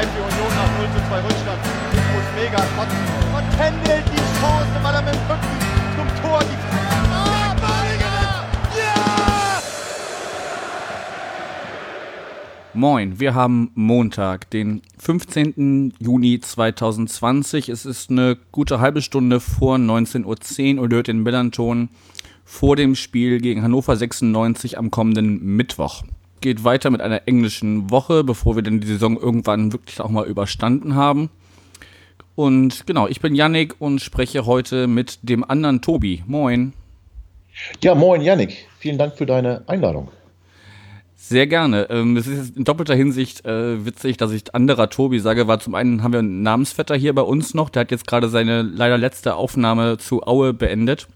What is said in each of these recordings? schreibt die Union nach 0:2 Rückstand. Nikos Mega vertändelt die Chance, weil er mit dem Rücken zum Tor die Moin, wir haben Montag, den 15. Juni 2020. Es ist eine gute halbe Stunde vor 19.10 Uhr und hört den Millanton vor dem Spiel gegen Hannover 96 am kommenden Mittwoch. Geht weiter mit einer englischen Woche, bevor wir dann die Saison irgendwann wirklich auch mal überstanden haben. Und genau, ich bin Yannick und spreche heute mit dem anderen Tobi. Moin. Ja, moin Yannick. Vielen Dank für deine Einladung. Sehr gerne. Es ist in doppelter Hinsicht witzig, dass ich anderer Tobi sage, weil zum einen haben wir einen Namensvetter hier bei uns noch, der hat jetzt gerade seine leider letzte Aufnahme zu Aue beendet,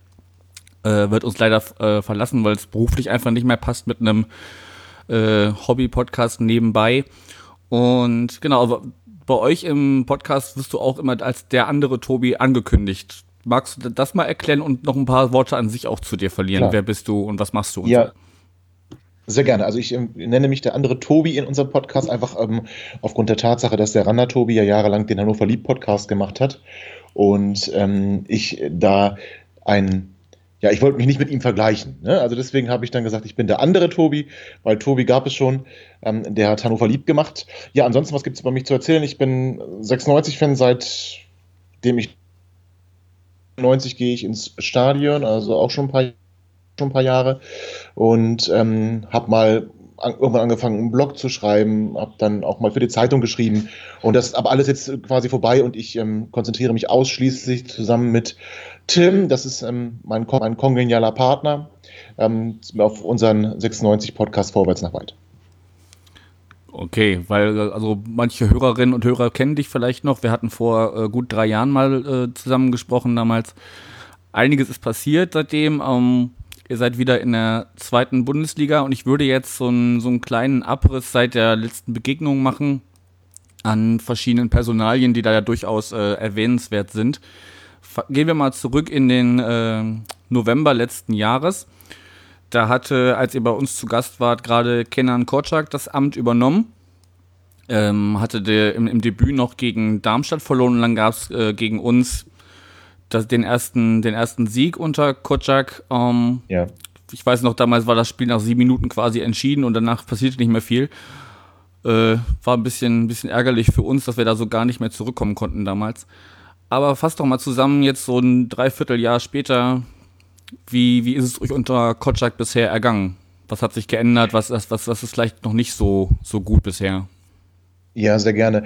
wird uns leider verlassen, weil es beruflich einfach nicht mehr passt mit einem Hobby-Podcast nebenbei. Und genau, aber bei euch im Podcast wirst du auch immer als der andere Tobi angekündigt. Magst du das mal erklären und noch ein paar Worte an sich auch zu dir verlieren? Klar. Wer bist du und was machst du? Und ja. So? Sehr gerne. Also ich nenne mich der andere Tobi in unserem Podcast, einfach aufgrund der Tatsache, dass der Rander Tobi ja jahrelang den Hannover-Lieb Podcast gemacht hat und ich wollte mich nicht mit ihm vergleichen. Ne? Also deswegen habe ich dann gesagt, ich bin der andere Tobi, weil Tobi gab es schon, der hat Hannover-Lieb gemacht. Ja, ansonsten, was gibt es über mich zu erzählen? Ich bin 96-Fan, seitdem ich 90 gehe ich ins Stadion, also auch schon ein paar Jahre und habe mal irgendwann angefangen, einen Blog zu schreiben, habe dann auch mal für die Zeitung geschrieben und das ist aber alles jetzt quasi vorbei und ich konzentriere mich ausschließlich zusammen mit Tim, das ist mein kongenialer Partner, auf unseren 96-Podcast Vorwärts nach weit. Okay, weil also manche Hörerinnen und Hörer kennen dich vielleicht noch, wir hatten vor gut 3 Jahren mal zusammen gesprochen damals, einiges ist passiert seitdem, ihr seid wieder in der 2. Bundesliga und ich würde jetzt so einen kleinen Abriss seit der letzten Begegnung machen an verschiedenen Personalien, die da ja durchaus erwähnenswert sind. Gehen wir mal zurück in den November letzten Jahres. Da hatte, als ihr bei uns zu Gast wart, gerade Kenan Kocak das Amt übernommen. Hatte der im Debüt noch gegen Darmstadt verloren und dann gab es gegen uns den ersten Sieg unter Kocak. Ja. Ich weiß noch, damals war das Spiel nach 7 Minuten quasi entschieden und danach passierte nicht mehr viel. War ein bisschen ärgerlich für uns, dass wir da so gar nicht mehr zurückkommen konnten damals. Aber fasst doch mal zusammen, jetzt so ein Dreivierteljahr später, wie ist es euch unter Kocak bisher ergangen? Was hat sich geändert? Was ist vielleicht noch nicht so gut bisher? Ja, sehr gerne.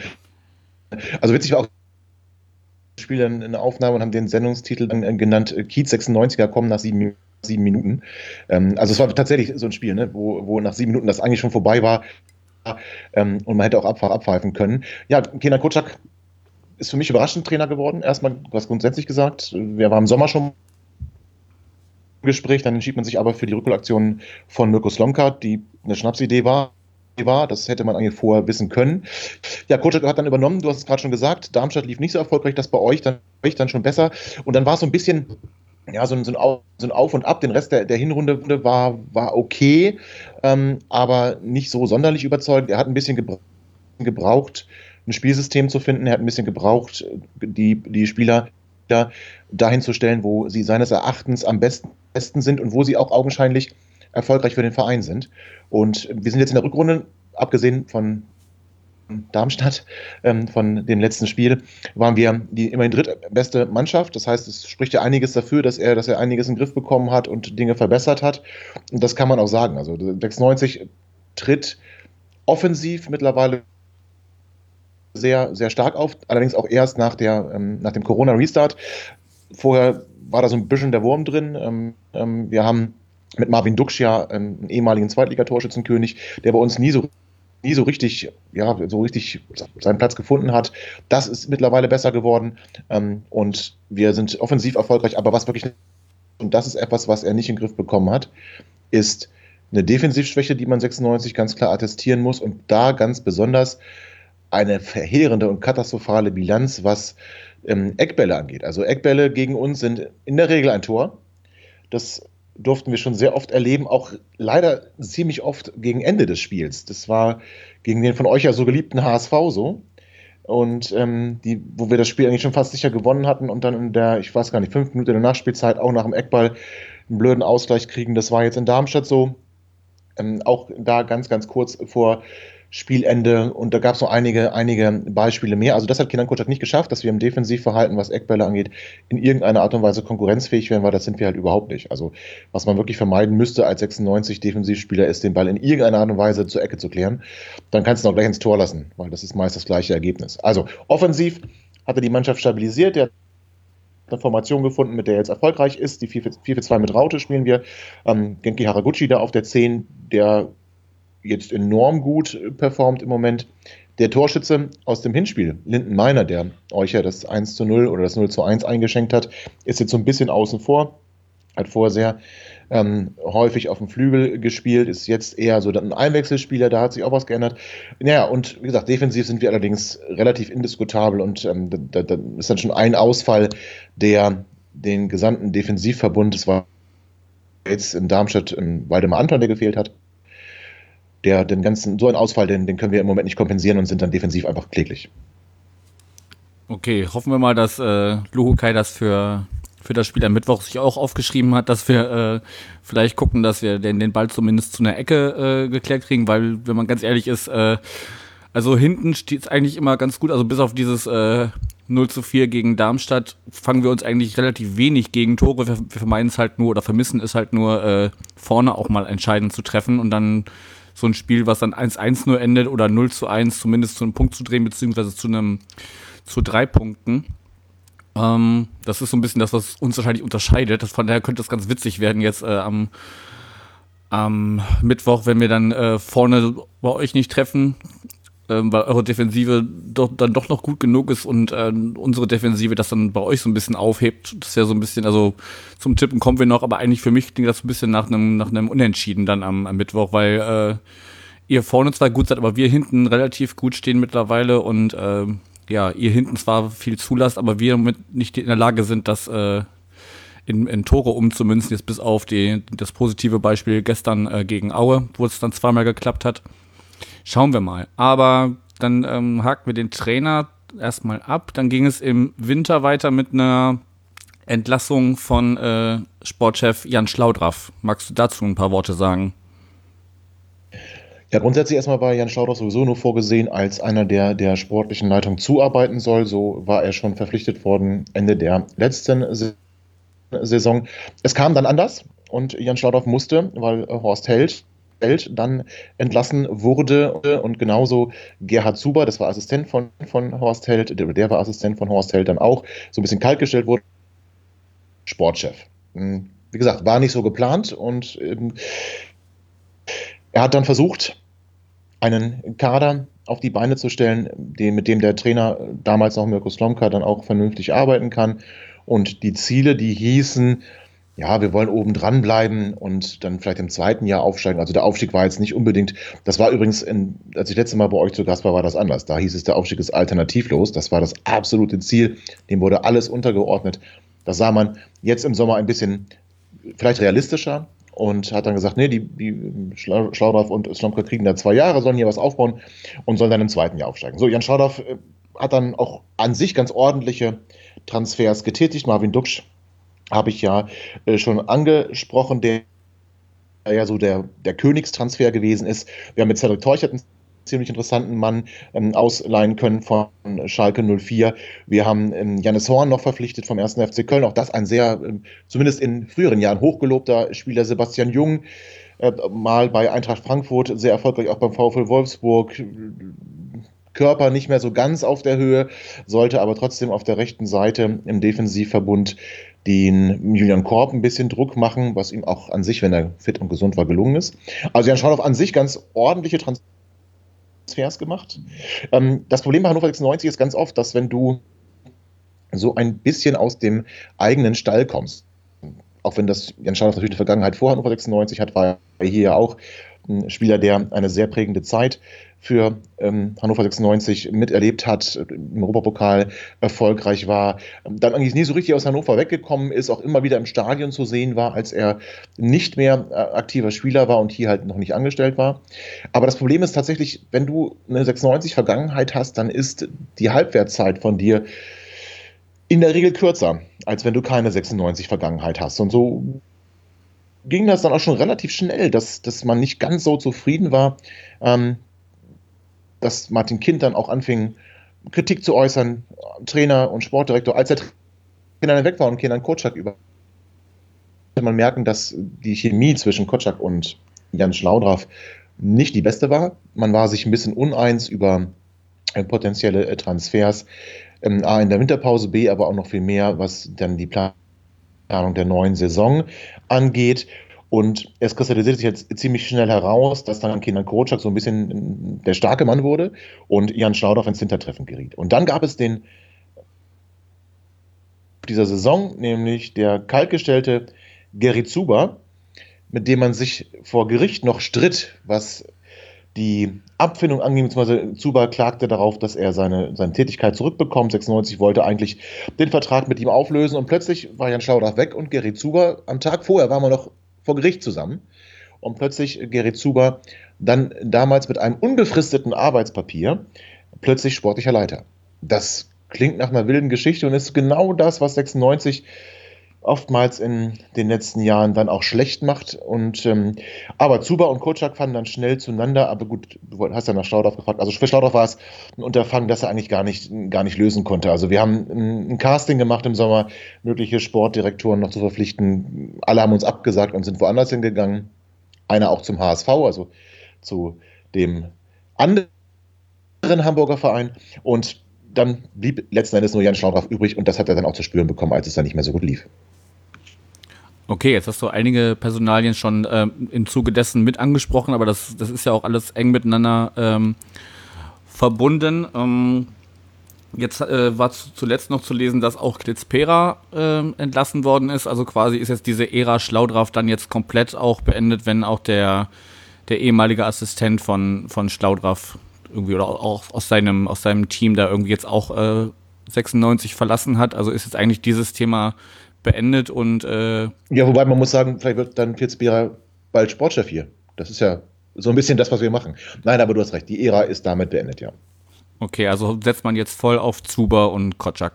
Also witzig war auch, Spiel dann in der Aufnahme und haben den Sendungstitel dann genannt, Kiez 96er kommen nach 7 Minuten. Also es war tatsächlich so ein Spiel, ne, wo nach 7 Minuten das eigentlich schon vorbei war und man hätte auch abpfeifen können. Ja, Kenan Kocak ist für mich überraschend Trainer geworden. Erstmal was grundsätzlich gesagt. Wir waren im Sommer schon im Gespräch, dann entschied man sich aber für die Rückholaktion von Mirko Slomka, die eine Schnapsidee war, das hätte man eigentlich vorher wissen können. Ja, Kocak hat dann übernommen, du hast es gerade schon gesagt, Darmstadt lief nicht so erfolgreich, das bei euch dann schon besser und dann war es so ein bisschen, ja, so ein Auf und Ab, den Rest der Hinrunde war okay, aber nicht so sonderlich überzeugend, er hat ein bisschen gebraucht, ein Spielsystem zu finden, er hat ein bisschen gebraucht, die Spieler dahin zu stellen, wo sie seines Erachtens am besten sind und wo sie auch augenscheinlich erfolgreich für den Verein sind. Und wir sind jetzt in der Rückrunde, abgesehen von Darmstadt, von dem letzten Spiel, waren wir die immerhin drittbeste Mannschaft. Das heißt, es spricht ja einiges dafür, dass er einiges in den Griff bekommen hat und Dinge verbessert hat. Und das kann man auch sagen. Also 96 tritt offensiv mittlerweile sehr, sehr stark auf, allerdings auch erst nach dem Corona-Restart. Vorher war da so ein bisschen der Wurm drin. Wir haben mit Marvin Ducksch, ja, einen ehemaligen Zweitligatorschützenkönig, der bei uns nie so richtig, ja, so richtig seinen Platz gefunden hat. Das ist mittlerweile besser geworden und wir sind offensiv erfolgreich, aber was wirklich, und das ist etwas, was er nicht in den Griff bekommen hat, ist eine Defensivschwäche, die man 96 ganz klar attestieren muss und da ganz besonders eine verheerende und katastrophale Bilanz, was Eckbälle angeht. Also Eckbälle gegen uns sind in der Regel ein Tor. Das durften wir schon sehr oft erleben, auch leider ziemlich oft gegen Ende des Spiels. Das war gegen den von euch ja so geliebten HSV so. Und wo wir das Spiel eigentlich schon fast sicher gewonnen hatten und dann in der, ich weiß gar nicht, 5. Minute der Nachspielzeit auch nach dem Eckball einen blöden Ausgleich kriegen. Das war jetzt in Darmstadt so, auch da ganz, ganz kurz vor Spielende, und da gab es noch einige Beispiele mehr. Also das hat Kenan Kocak nicht geschafft, dass wir im Defensivverhalten, was Eckbälle angeht, in irgendeiner Art und Weise konkurrenzfähig wären, weil das sind wir halt überhaupt nicht. Also was man wirklich vermeiden müsste als 96-Defensivspieler ist, den Ball in irgendeiner Art und Weise zur Ecke zu klären. Dann kannst du ihn auch gleich ins Tor lassen, weil das ist meist das gleiche Ergebnis. Also offensiv hat er die Mannschaft stabilisiert, der hat eine Formation gefunden, mit der er jetzt erfolgreich ist. Die 4-4-2 mit Raute spielen wir. Genki Haraguchi da auf der 10, der jetzt enorm gut performt im Moment. Der Torschütze aus dem Hinspiel, Linden Meiner, der euch ja das 1:0 oder das 0:1 eingeschenkt hat, ist jetzt so ein bisschen außen vor. Hat vorher sehr häufig auf dem Flügel gespielt, ist jetzt eher so ein Einwechselspieler, da hat sich auch was geändert. Naja, und wie gesagt, defensiv sind wir allerdings relativ indiskutabel, und da ist dann schon ein Ausfall, der den gesamten Defensivverbund, das war jetzt in Darmstadt Waldemar Anton, der gefehlt hat, so einen Ausfall, den können wir im Moment nicht kompensieren und sind dann defensiv einfach kläglich. Okay, hoffen wir mal, dass Luhukai das für das Spiel am Mittwoch sich auch aufgeschrieben hat, dass wir vielleicht gucken, dass wir den Ball zumindest zu einer Ecke geklärt kriegen, weil, wenn man ganz ehrlich ist, also hinten steht es eigentlich immer ganz gut, also bis auf dieses 0:4 gegen Darmstadt fangen wir uns eigentlich relativ wenig gegen Tore, wir vermeiden es halt nur oder vermissen es halt nur, vorne auch mal entscheidend zu treffen und dann so ein Spiel, was dann 1:1 nur endet oder 0:1 zumindest zu einem Punkt zu drehen, beziehungsweise zu 3 Punkten. Das ist so ein bisschen das, was uns wahrscheinlich unterscheidet. Von daher könnte das ganz witzig werden jetzt am Mittwoch, wenn wir dann vorne bei euch nicht treffen, weil eure Defensive dann doch noch gut genug ist und unsere Defensive das dann bei euch so ein bisschen aufhebt. Das ist ja so ein bisschen, also zum Tippen kommen wir noch, aber eigentlich für mich klingt das ein bisschen nach einem Unentschieden dann am Mittwoch, weil ihr vorne zwar gut seid, aber wir hinten relativ gut stehen mittlerweile und ihr hinten zwar viel zulasst, aber wir nicht in der Lage sind, das in Tore umzumünzen, jetzt bis auf das positive Beispiel gestern gegen Aue, wo es dann zweimal geklappt hat. Schauen wir mal. Aber dann haken wir den Trainer erstmal ab. Dann ging es im Winter weiter mit einer Entlassung von Sportchef Jan Schlaudraff. Magst du dazu ein paar Worte sagen? Ja, grundsätzlich erstmal war Jan Schlaudraff sowieso nur vorgesehen, als einer, der sportlichen Leitung zuarbeiten soll. So war er schon verpflichtet worden Ende der letzten Saison. Es kam dann anders und Jan Schlaudraff musste, weil Horst Heldt dann entlassen wurde, und genauso Gerhard Zuber, das war Assistent von Horst Heldt, der war Assistent von Horst Heldt, dann auch so ein bisschen kaltgestellt wurde, Sportchef. Wie gesagt, war nicht so geplant, und er hat dann versucht, einen Kader auf die Beine zu stellen, mit dem der Trainer, damals noch Mirko Slomka, dann auch vernünftig arbeiten kann, und die Ziele, die hießen, ja, wir wollen oben dran bleiben und dann vielleicht im zweiten Jahr aufsteigen. Also der Aufstieg war jetzt nicht unbedingt, das war übrigens, als ich letztes Mal bei euch zu Gast war das anders. Da hieß es, der Aufstieg ist alternativlos. Das war das absolute Ziel. Dem wurde alles untergeordnet. Das sah man jetzt im Sommer ein bisschen vielleicht realistischer und hat dann gesagt, nee, die Schlaudraff und Slomka kriegen da 2 Jahre, sollen hier was aufbauen und sollen dann im zweiten Jahr aufsteigen. So, Jan Schlaudraff hat dann auch an sich ganz ordentliche Transfers getätigt. Marvin Ducksch habe ich ja schon angesprochen, der ja so der Königstransfer gewesen ist. Wir haben mit Cedric Teuchert einen ziemlich interessanten Mann ausleihen können von Schalke 04. Wir haben Jannes Horn noch verpflichtet vom 1. FC Köln. Auch das ein sehr, zumindest in früheren Jahren, hochgelobter Spieler. Sebastian Jung, mal bei Eintracht Frankfurt, sehr erfolgreich auch beim VfL Wolfsburg. Körper nicht mehr so ganz auf der Höhe, sollte aber trotzdem auf der rechten Seite im Defensivverbund den Julian Korb ein bisschen Druck machen, was ihm auch an sich, wenn er fit und gesund war, gelungen ist. Also Jan Schlaudraff an sich ganz ordentliche Transfers gemacht. Das Problem bei Hannover 96 ist ganz oft, dass wenn du so ein bisschen aus dem eigenen Stall kommst, auch wenn das Jan Schlaudraff natürlich in der Vergangenheit vor Hannover 96 hat, war er hier ja auch ein Spieler, der eine sehr prägende Zeit für Hannover 96 miterlebt hat, im Europapokal erfolgreich war, dann eigentlich nie so richtig aus Hannover weggekommen ist, auch immer wieder im Stadion zu sehen war, als er nicht mehr aktiver Spieler war und hier halt noch nicht angestellt war. Aber das Problem ist tatsächlich, wenn du eine 96-Vergangenheit hast, dann ist die Halbwertszeit von dir in der Regel kürzer, als wenn du keine 96-Vergangenheit hast. Und so ging das dann auch schon relativ schnell, dass man nicht ganz so zufrieden war, dass Martin Kind dann auch anfing, Kritik zu äußern, Trainer und Sportdirektor. Als der Trainer dann weg war und Kenan Kocak über, man merken, dass die Chemie zwischen Kocak und Jan Schlaudraff nicht die beste war. Man war sich ein bisschen uneins über potenzielle Transfers, A in der Winterpause, B aber auch noch viel mehr, was dann die Planung der neuen Saison angeht. Und es kristallisiert sich jetzt ziemlich schnell heraus, dass dann Kenan Kocak so ein bisschen der starke Mann wurde und Jan Schlaudraff ins Hintertreffen geriet. Und dann gab es den dieser Saison, nämlich der kaltgestellte Gerhard Zuber, mit dem man sich vor Gericht noch stritt, was die Abfindung anging, beziehungsweise Zuber klagte darauf, dass er seine Tätigkeit zurückbekommt. 96 wollte eigentlich den Vertrag mit ihm auflösen und plötzlich war Jan Schlaudraff weg und Gerhard Zuber, am Tag vorher waren wir noch vor Gericht zusammen und plötzlich Gerhard Zuber dann damals mit einem unbefristeten Arbeitspapier plötzlich sportlicher Leiter. Das klingt nach einer wilden Geschichte und ist genau das, was 96 oftmals in den letzten Jahren dann auch schlecht macht. Und aber Zuber und Kocak fanden dann schnell zueinander. Aber gut, du hast ja nach Schlaudraff gefragt. Also für Schlaudraff war es ein Unterfangen, das er eigentlich gar nicht lösen konnte. Also wir haben ein Casting gemacht im Sommer, mögliche Sportdirektoren noch zu verpflichten. Alle haben uns abgesagt und sind woanders hingegangen. Einer auch zum HSV, also zu dem anderen Hamburger Verein. Und dann blieb letzten Endes nur Jan Schlaudraff übrig und das hat er dann auch zu spüren bekommen, als es dann nicht mehr so gut lief. Okay, jetzt hast du einige Personalien schon im Zuge dessen mit angesprochen, aber das ist ja auch alles eng miteinander verbunden. Jetzt war zuletzt noch zu lesen, dass auch Klitzpera entlassen worden ist. Also quasi ist jetzt diese Ära Schlaudraff dann jetzt komplett auch beendet, wenn auch der ehemalige Assistent von Schlaudraff irgendwie oder auch aus seinem Team da irgendwie jetzt auch 96 verlassen hat. Also ist jetzt eigentlich dieses Thema beendet und ja, wobei man muss sagen, vielleicht wird dann Klitzpera bald Sportchef hier. Das ist ja so ein bisschen das, was wir machen. Nein, aber du hast recht, die Ära ist damit beendet, ja. Okay, also setzt man jetzt voll auf Zuber und Kocak.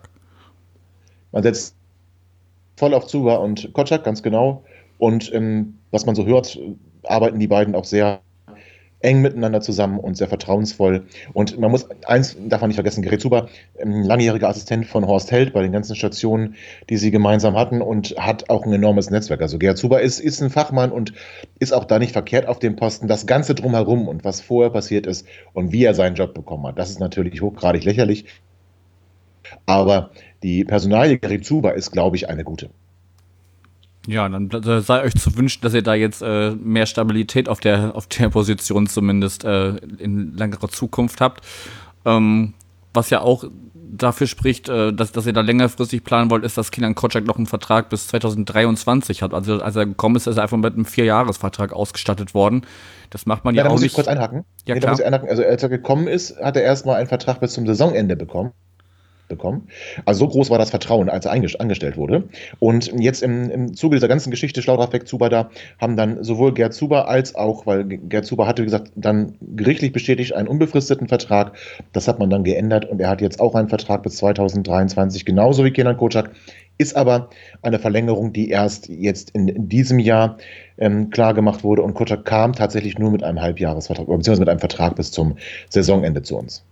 Man setzt voll auf Zuber und Kocak, ganz genau. Und was man so hört, arbeiten die beiden auch sehr eng miteinander zusammen und sehr vertrauensvoll. Und man muss, eins darf man nicht vergessen, Gerhard Zuber, langjähriger Assistent von Horst Heldt bei den ganzen Stationen, die sie gemeinsam hatten und hat auch ein enormes Netzwerk. Also Gerhard Zuber ist ein Fachmann und ist auch da nicht verkehrt auf dem Posten. Das Ganze drumherum und was vorher passiert ist und wie er seinen Job bekommen hat, das ist natürlich hochgradig lächerlich. Aber die Personalie Gerhard Zuber ist, glaube ich, eine gute. Ja, dann sei euch zu wünschen, dass ihr da jetzt mehr Stabilität auf der Position zumindest in längerer Zukunft habt. Was ja auch dafür spricht, dass ihr da längerfristig planen wollt, ist, dass Kenan Kocak noch einen Vertrag bis 2023 hat. Also als er gekommen ist, ist er einfach mit einem 4-Jahres-Vertrag ausgestattet worden. Das macht man ja, ja auch nicht. Da muss ich kurz einhaken. Ja, nee, klar. Da muss ich einhaken. Also als er gekommen ist, hat er erstmal einen Vertrag bis zum Saisonende bekommen. Also so groß war das Vertrauen, als er angestellt wurde. Und jetzt im Zuge dieser ganzen Geschichte Schlaudraff weg, Zuber da, haben dann sowohl Gerhard Zuber als auch, weil Gerhard Zuber hatte, wie gesagt, dann gerichtlich bestätigt einen unbefristeten Vertrag. Das hat man dann geändert und er hat jetzt auch einen Vertrag bis 2023, genauso wie Kenan Kocak. Ist aber eine Verlängerung, die erst jetzt in diesem Jahr klar gemacht wurde. Und Kocak kam tatsächlich nur mit einem Halbjahresvertrag, beziehungsweise mit einem Vertrag bis zum Saisonende zu uns.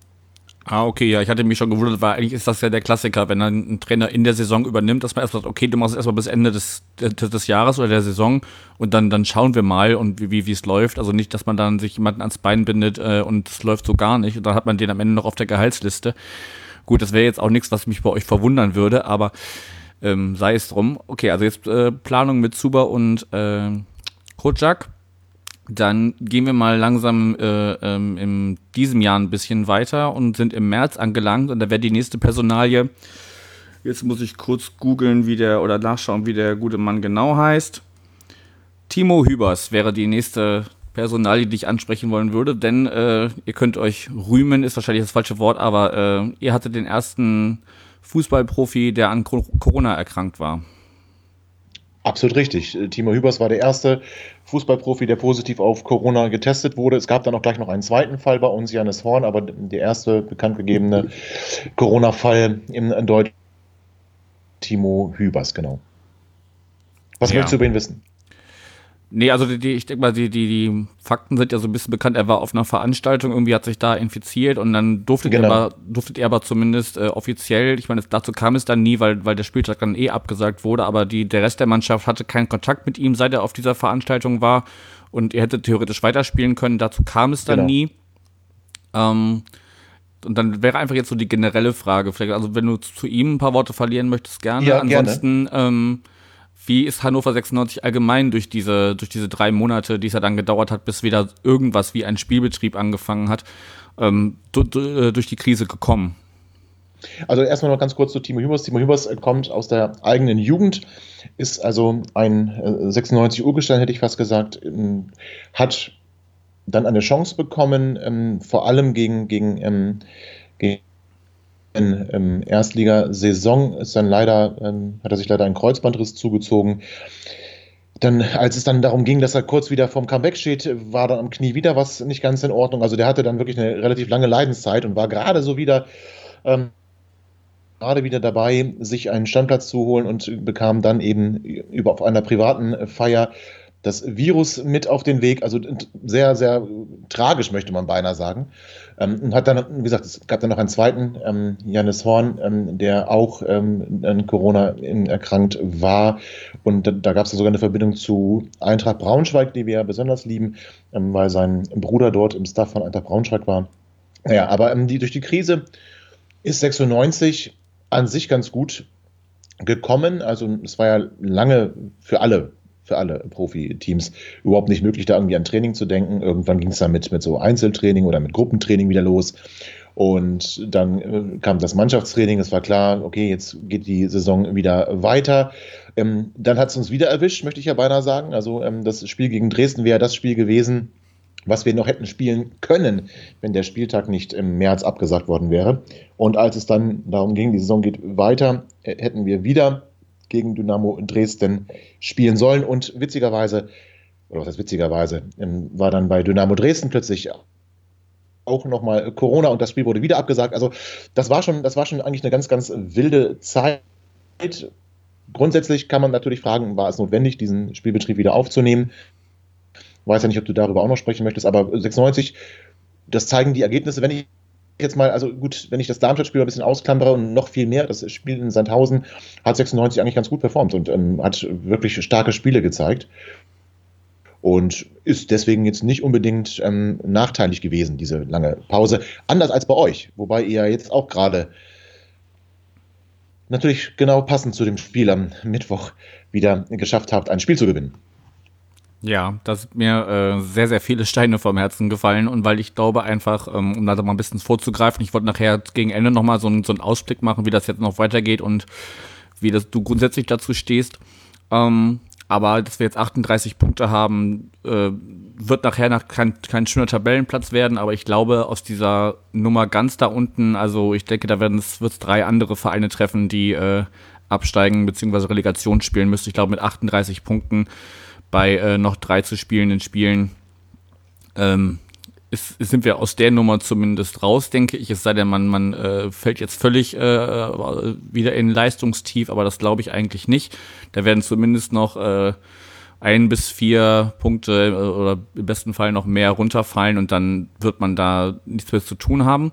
Ah, okay, ja, ich hatte mich schon gewundert, weil eigentlich ist das ja der Klassiker, wenn dann ein Trainer in der Saison übernimmt, dass man erstmal sagt, okay, du machst es erstmal bis Ende des Jahres oder der Saison und dann schauen wir mal und wie es läuft. Also nicht, dass man dann sich jemanden ans Bein bindet und es läuft so gar nicht und dann hat man den am Ende noch auf der Gehaltsliste. Gut, das wäre jetzt auch nichts, was mich bei euch verwundern würde, aber sei es drum. Okay, also jetzt Planung mit Zuber und Kocak. Dann gehen wir mal langsam in diesem Jahr ein bisschen weiter und sind im März angelangt. Und da wäre die nächste Personalie, jetzt muss ich kurz googeln oder nachschauen, wie der gute Mann genau heißt. Timo Hübers wäre die nächste Personalie, die ich ansprechen wollen würde, denn ihr könnt euch rühmen, ist wahrscheinlich das falsche Wort, aber ihr hattet den ersten Fußballprofi, der an Corona erkrankt war. Absolut richtig. Timo Hübers war der erste Fußballprofi, der positiv auf Corona getestet wurde. Es gab dann auch gleich noch einen zweiten Fall bei uns, Jannes Horn, aber der erste bekanntgegebene Corona-Fall in Deutschland, Timo Hübers, genau. Was willst du über ihn wissen? Nee, also ich denke mal, die Fakten sind ja so ein bisschen bekannt. Er war auf einer Veranstaltung, irgendwie hat sich da infiziert und dann durfte er aber zumindest offiziell, ich meine, dazu kam es dann nie, weil der Spieltag dann abgesagt wurde, aber der Rest der Mannschaft hatte keinen Kontakt mit ihm, seit er auf dieser Veranstaltung war und er hätte theoretisch weiterspielen können, dazu kam es dann nie. Und dann wäre einfach jetzt so die generelle Frage, vielleicht, also wenn du zu ihm ein paar Worte verlieren möchtest, gerne. Ja, ansonsten, gerne. Wie ist Hannover 96 allgemein durch diese 3 Monate, die es ja dann gedauert hat, bis wieder irgendwas wie ein Spielbetrieb angefangen hat, durch die Krise gekommen? Also erstmal noch ganz kurz zu Timo Hübers. Timo Hübers kommt aus der eigenen Jugend, ist also ein 96-Urgestein, hätte ich fast gesagt, hat dann eine Chance bekommen, vor allem gegen in Erstligasaison ist dann leider, hat er sich leider einen Kreuzbandriss zugezogen. Dann, als es dann darum ging, dass er kurz wieder vom Comeback steht, war dann am Knie wieder was nicht ganz in Ordnung. Also der hatte dann wirklich eine relativ lange Leidenszeit und war gerade wieder dabei, sich einen Standplatz zu holen und bekam dann eben auf einer privaten Feier das Virus mit auf den Weg, also sehr, sehr tragisch, möchte man beinahe sagen. Und hat dann, wie gesagt, es gab dann noch einen zweiten, Jannes Horn, der auch an Corona erkrankt war. Und da gab es sogar eine Verbindung zu Eintracht Braunschweig, die wir ja besonders lieben, weil sein Bruder dort im Staff von Eintracht Braunschweig war. Naja, aber durch die Krise ist 96 an sich ganz gut gekommen. Also es war ja lange für alle Profiteams überhaupt nicht möglich, da irgendwie an Training zu denken. Irgendwann ging es dann mit so Einzeltraining oder mit Gruppentraining wieder los. Und dann kam das Mannschaftstraining. Es war klar, okay, jetzt geht die Saison wieder weiter. Dann hat es uns wieder erwischt, möchte ich ja beinahe sagen. Also das Spiel gegen Dresden wäre das Spiel gewesen, was wir noch hätten spielen können, wenn der Spieltag nicht im März abgesagt worden wäre. Und als es dann darum ging, die Saison geht weiter, hätten wir wieder gegen Dynamo Dresden spielen sollen. Und witzigerweise, oder was heißt witzigerweise, war dann bei Dynamo Dresden plötzlich auch nochmal Corona und das Spiel wurde wieder abgesagt. Also das war schon eigentlich eine ganz, ganz wilde Zeit. Grundsätzlich kann man natürlich fragen, war es notwendig, diesen Spielbetrieb wieder aufzunehmen? Ich weiß ja nicht, ob du darüber auch noch sprechen möchtest, aber 96, das zeigen die Ergebnisse, wenn ich jetzt mal, also gut, wenn ich das Darmstadt-Spiel ein bisschen ausklammere und noch viel mehr, das Spiel in Sandhausen, hat 96 eigentlich ganz gut performt und hat wirklich starke Spiele gezeigt und ist deswegen jetzt nicht unbedingt nachteilig gewesen, diese lange Pause. Anders als bei euch, wobei ihr jetzt auch gerade natürlich genau passend zu dem Spiel am Mittwoch wieder geschafft habt, ein Spiel zu gewinnen. Ja, da sind mir sehr, sehr viele Steine vom Herzen gefallen und weil ich glaube einfach, um da mal ein bisschen vorzugreifen, ich wollte nachher gegen Ende nochmal so einen Ausblick machen, wie das jetzt noch weitergeht und wie das du grundsätzlich dazu stehst, aber dass wir jetzt 38 Punkte haben, wird nachher kein schöner Tabellenplatz werden, aber ich glaube aus dieser Nummer ganz da unten, also ich denke, da wird es 3 andere Vereine treffen, die absteigen bzw. Relegation spielen müssen, ich glaube mit 38 Punkten bei noch 3 zu spielenden Spielen sind wir aus der Nummer zumindest raus, denke ich. Es sei denn, man fällt jetzt völlig wieder in Leistungstief, aber das glaube ich eigentlich nicht. Da werden zumindest noch 1 bis 4 Punkte oder im besten Fall noch mehr runterfallen und dann wird man da nichts mehr zu tun haben.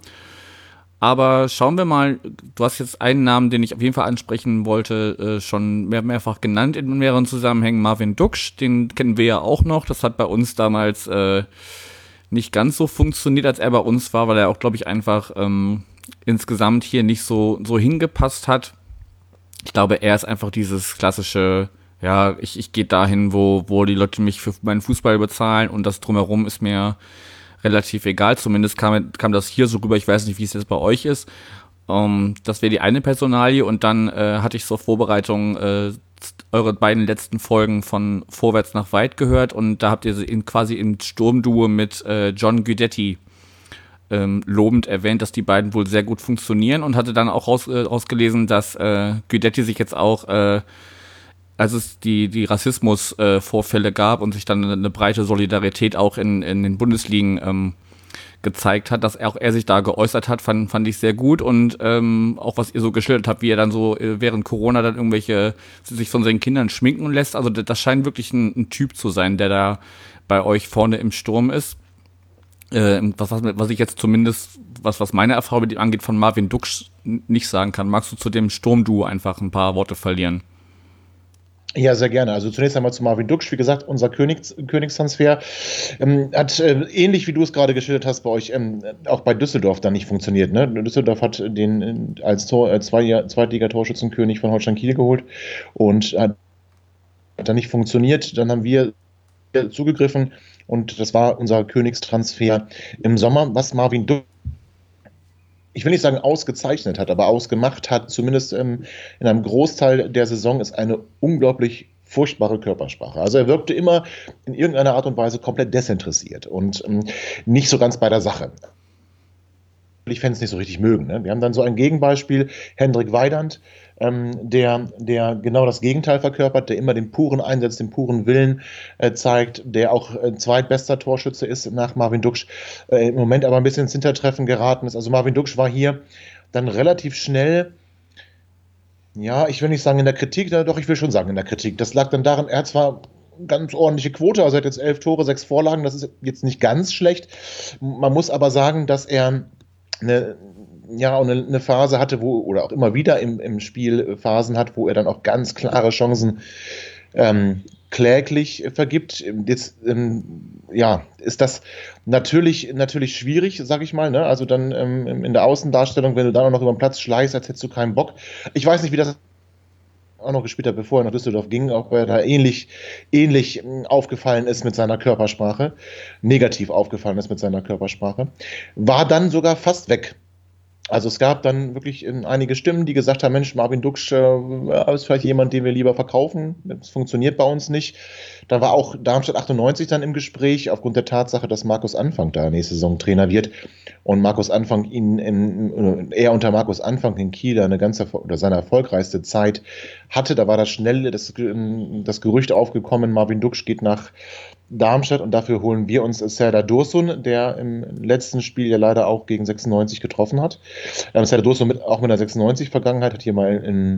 Aber schauen wir mal, du hast jetzt einen Namen, den ich auf jeden Fall ansprechen wollte, schon mehrfach genannt in mehreren Zusammenhängen, Marvin Ducksch, den kennen wir ja auch noch, das hat bei uns damals nicht ganz so funktioniert, als er bei uns war, weil er auch, glaube ich, einfach insgesamt hier nicht so hingepasst hat. Ich glaube, er ist einfach dieses klassische, ja, ich gehe dahin, wo die Leute mich für meinen Fußball bezahlen und das Drumherum ist mir relativ egal, zumindest kam das hier so rüber, ich weiß nicht, wie es jetzt bei euch ist. Das wäre die eine Personalie und dann hatte ich zur Vorbereitung eure beiden letzten Folgen von Vorwärts nach weit gehört und da habt ihr quasi im Sturmduo mit John Guidetti lobend erwähnt, dass die beiden wohl sehr gut funktionieren und hatte dann auch rausgelesen, dass Guidetti sich jetzt auch, als es die Rassismus-Vorfälle gab und sich dann eine breite Solidarität auch in den Bundesligen gezeigt hat, dass er sich da geäußert hat, fand ich sehr gut und auch was ihr so geschildert habt, wie er dann so während Corona dann irgendwelche sich von seinen Kindern schminken lässt, also das scheint wirklich ein Typ zu sein, der da bei euch vorne im Sturm ist. Was ich jetzt zumindest, was meine Erfahrung angeht, von Marvin Ducksch nicht sagen kann. Magst du zu dem Sturmduo einfach ein paar Worte verlieren? Ja, sehr gerne. Also zunächst einmal zu Marvin Ducksch. Wie gesagt, unser Königstransfer hat ähnlich wie du es gerade geschildert hast bei euch, auch bei Düsseldorf dann nicht funktioniert. Ne? Düsseldorf hat den als Zweitliga-Torschützenkönig von Holstein Kiel geholt und hat dann nicht funktioniert. Dann haben wir zugegriffen und das war unser Königstransfer im Sommer, was Marvin Ducksch, ich will nicht sagen ausgezeichnet hat, aber ausgemacht hat, zumindest in einem Großteil der Saison, ist eine unglaublich furchtbare Körpersprache. Also er wirkte immer in irgendeiner Art und Weise komplett desinteressiert und nicht so ganz bei der Sache. Ich fände es nicht so richtig mögen. Ne? Wir haben dann so ein Gegenbeispiel, Hendrik Weydandt, der genau das Gegenteil verkörpert, der immer den puren Einsatz, den puren Willen zeigt, der auch zweitbester Torschütze ist nach Marvin Ducksch, im Moment aber ein bisschen ins Hintertreffen geraten ist. Also Marvin Ducksch war hier dann relativ schnell, ja, ich will nicht sagen in der Kritik, doch ich will schon sagen in der Kritik. Das lag dann daran, er hat zwar ganz ordentliche Quote, also er hat jetzt 11 Tore, 6 Vorlagen, das ist jetzt nicht ganz schlecht. Man muss aber sagen, dass er eine Phase hatte, wo, oder auch immer wieder im Spiel Phasen hat, wo er dann auch ganz klare Chancen kläglich vergibt. Jetzt ist das natürlich schwierig, sag ich mal. Ne? Also dann in der Außendarstellung, wenn du dann auch noch über den Platz schleichst, als hättest du keinen Bock. Ich weiß nicht, wie das auch noch gespielt hat, bevor er nach Düsseldorf ging, auch weil er da ähnlich aufgefallen ist mit seiner Körpersprache, negativ aufgefallen ist mit seiner Körpersprache, war dann sogar fast weg. Also es gab dann wirklich einige Stimmen, die gesagt haben, Mensch, Marvin Ducksch ist vielleicht jemand, den wir lieber verkaufen, das funktioniert bei uns nicht. Da war auch Darmstadt 98 dann im Gespräch, aufgrund der Tatsache, dass Markus Anfang da nächste Saison Trainer wird und er unter Markus Anfang in Kiel eine seine erfolgreichste Zeit hatte. Da war das Gerücht aufgekommen, Marvin Ducksch geht nach Darmstadt und dafür holen wir uns Serda Dursun, der im letzten Spiel ja leider auch gegen 96 getroffen hat. Serda Dursun auch mit einer 96-Vergangenheit, hat hier mal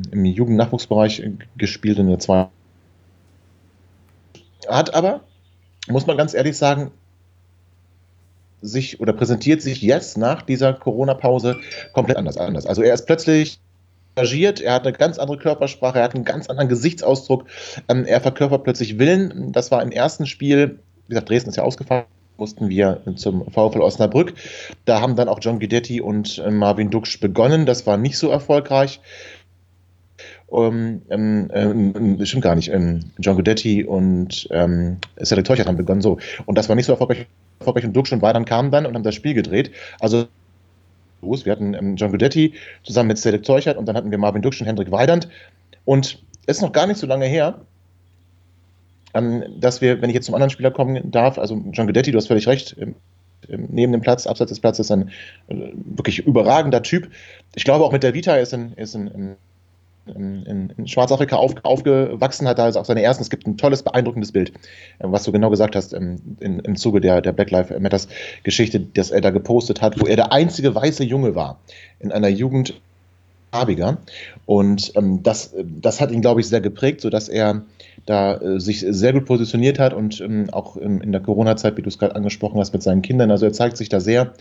im Jugendnachwuchsbereich gespielt in der 2. Hat aber, muss man ganz ehrlich sagen, präsentiert sich jetzt nach dieser Corona-Pause komplett anders. Also er ist plötzlich engagiert, er hat eine ganz andere Körpersprache, er hat einen ganz anderen Gesichtsausdruck, er verkörpert plötzlich Willen. Das war im ersten Spiel, wie gesagt, Dresden ist ja ausgefallen, mussten wir zum VfL Osnabrück. Da haben dann auch John Guidetti und Marvin Ducksch begonnen, das war nicht so erfolgreich. Stimmt gar nicht. John Guidetti und Cedric Teuchert haben begonnen, so. Und das war nicht so erfolgreich und Ducksch und Weydandt kamen dann und haben das Spiel gedreht. Also wir hatten John Guidetti zusammen mit Cedric Teuchert und dann hatten wir Marvin Ducksch und Hendrik Weydandt. Und es ist noch gar nicht so lange her, dass wir, wenn ich jetzt zum anderen Spieler kommen darf, also John Guidetti, du hast völlig recht, neben dem Platz, abseits des Platzes, ein wirklich überragender Typ. Ich glaube auch mit der Vita in Schwarzafrika aufgewachsen, hat da also auch seine ersten, es gibt ein tolles, beeindruckendes Bild, was du genau gesagt hast im Zuge der Black Lives Matters Geschichte, das er da gepostet hat, wo er der einzige weiße Junge war in einer Jugend Farbiger und das hat ihn, glaube ich, sehr geprägt, sodass er da sich sehr gut positioniert hat und auch in der Corona-Zeit, wie du es gerade angesprochen hast, mit seinen Kindern, also er zeigt sich da sehr,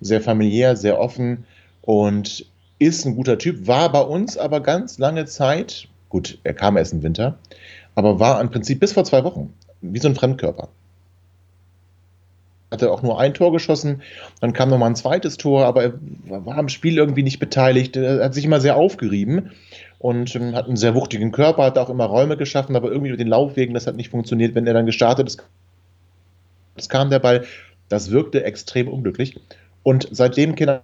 sehr familiär, sehr offen und ist ein guter Typ, war bei uns aber ganz lange Zeit, gut, er kam erst im Winter, aber war im Prinzip bis vor 2 Wochen wie so ein Fremdkörper. Hatte auch nur ein Tor geschossen, dann kam nochmal ein zweites Tor, aber er war am Spiel irgendwie nicht beteiligt, er hat sich immer sehr aufgerieben und hat einen sehr wuchtigen Körper, hat auch immer Räume geschaffen, aber irgendwie mit den Laufwegen, das hat nicht funktioniert, wenn er dann gestartet ist, es kam der Ball, das wirkte extrem unglücklich und seitdem Kinder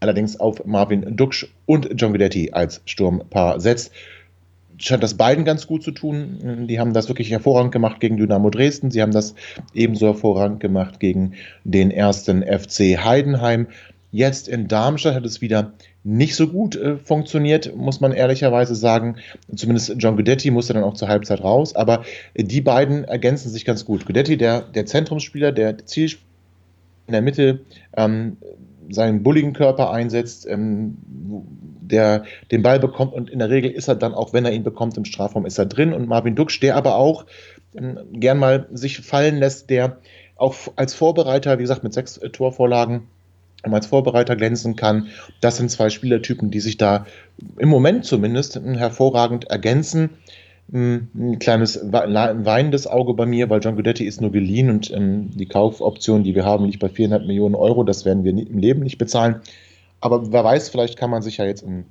allerdings auf Marvin Ducksch und John Guidetti als Sturmpaar setzt, scheint das beiden ganz gut zu tun. Die haben das wirklich hervorragend gemacht gegen Dynamo Dresden. Sie haben das ebenso hervorragend gemacht gegen den 1. FC Heidenheim. Jetzt in Darmstadt hat es wieder nicht so gut funktioniert, muss man ehrlicherweise sagen. Zumindest John Guidetti musste dann auch zur Halbzeit raus. Aber die beiden ergänzen sich ganz gut. Guidetti, der Zentrumsspieler, der Zielspieler in der Mitte, seinen bulligen Körper einsetzt, der den Ball bekommt und in der Regel ist er dann auch, wenn er ihn bekommt, im Strafraum ist er drin. Und Marvin Ducksch, der aber auch gern mal sich fallen lässt, der auch als Vorbereiter, wie gesagt, mit 6 Torvorlagen als Vorbereiter glänzen kann. Das sind zwei Spielertypen, die sich da im Moment zumindest hervorragend ergänzen. Ein kleines weinendes Auge bei mir, weil John Guidetti ist nur geliehen und die Kaufoption, die wir haben, liegt bei 4,5 Millionen Euro. Das werden wir im Leben nicht bezahlen. Aber wer weiß, vielleicht kann man sich ja jetzt in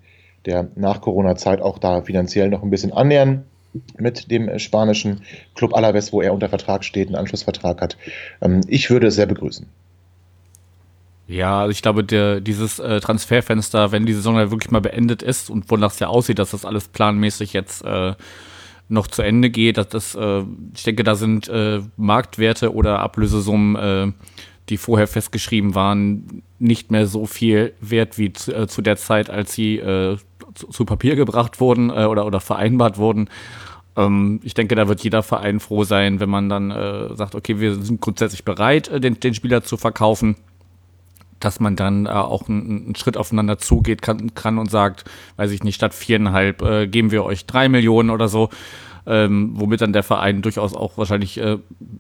der Nach-Corona-Zeit auch da finanziell noch ein bisschen annähern mit dem spanischen Club Alavés, wo er unter Vertrag steht, einen Anschlussvertrag hat. Ich würde es sehr begrüßen. Ja, also ich glaube, dieses Transferfenster, wenn die Saison dann wirklich mal beendet ist und wonach es ja aussieht, dass das alles planmäßig jetzt noch zu Ende geht, dass ich denke, da sind Marktwerte oder Ablösesummen, die vorher festgeschrieben waren, nicht mehr so viel wert wie zu der Zeit, als sie zu Papier gebracht wurden oder vereinbart wurden. Ich denke, da wird jeder Verein froh sein, wenn man dann sagt, okay, wir sind grundsätzlich bereit, den Spieler zu verkaufen, dass man dann auch einen Schritt aufeinander zugeht kann und sagt, weiß ich nicht, statt 4,5 geben wir euch 3 Millionen oder so, womit dann der Verein durchaus auch wahrscheinlich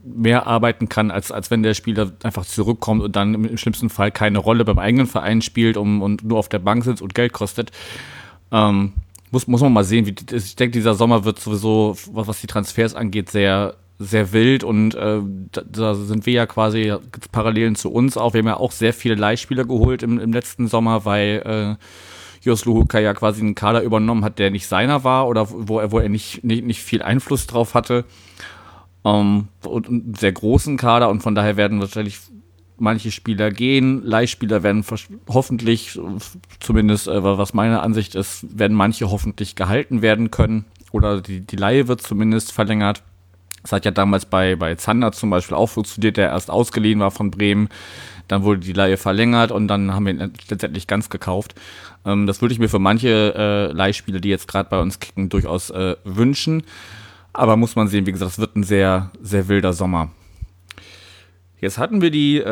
mehr arbeiten kann, als wenn der Spieler einfach zurückkommt und dann im schlimmsten Fall keine Rolle beim eigenen Verein spielt und nur auf der Bank sitzt und Geld kostet. Muss man mal sehen, ich denke, dieser Sommer wird sowieso, was die Transfers angeht, sehr sehr wild und da sind wir ja quasi Parallelen zu uns auch. Wir haben ja auch sehr viele Leihspieler geholt im letzten Sommer, weil Jos Luhuka ja quasi einen Kader übernommen hat, der nicht seiner war oder wo er nicht viel Einfluss drauf hatte. Und einen sehr großen Kader und von daher werden wahrscheinlich manche Spieler gehen, Leihspieler werden hoffentlich, zumindest was meine Ansicht ist, werden manche hoffentlich gehalten werden können oder die Leihe wird zumindest verlängert. Das hat ja damals bei Zander zum Beispiel auch funktioniert, der erst ausgeliehen war von Bremen. Dann wurde die Leihe verlängert und dann haben wir ihn letztendlich ganz gekauft. Das würde ich mir für manche Leihspiele, die jetzt gerade bei uns kicken, durchaus wünschen. Aber muss man sehen, wie gesagt, es wird ein sehr, sehr wilder Sommer. Jetzt hatten wir die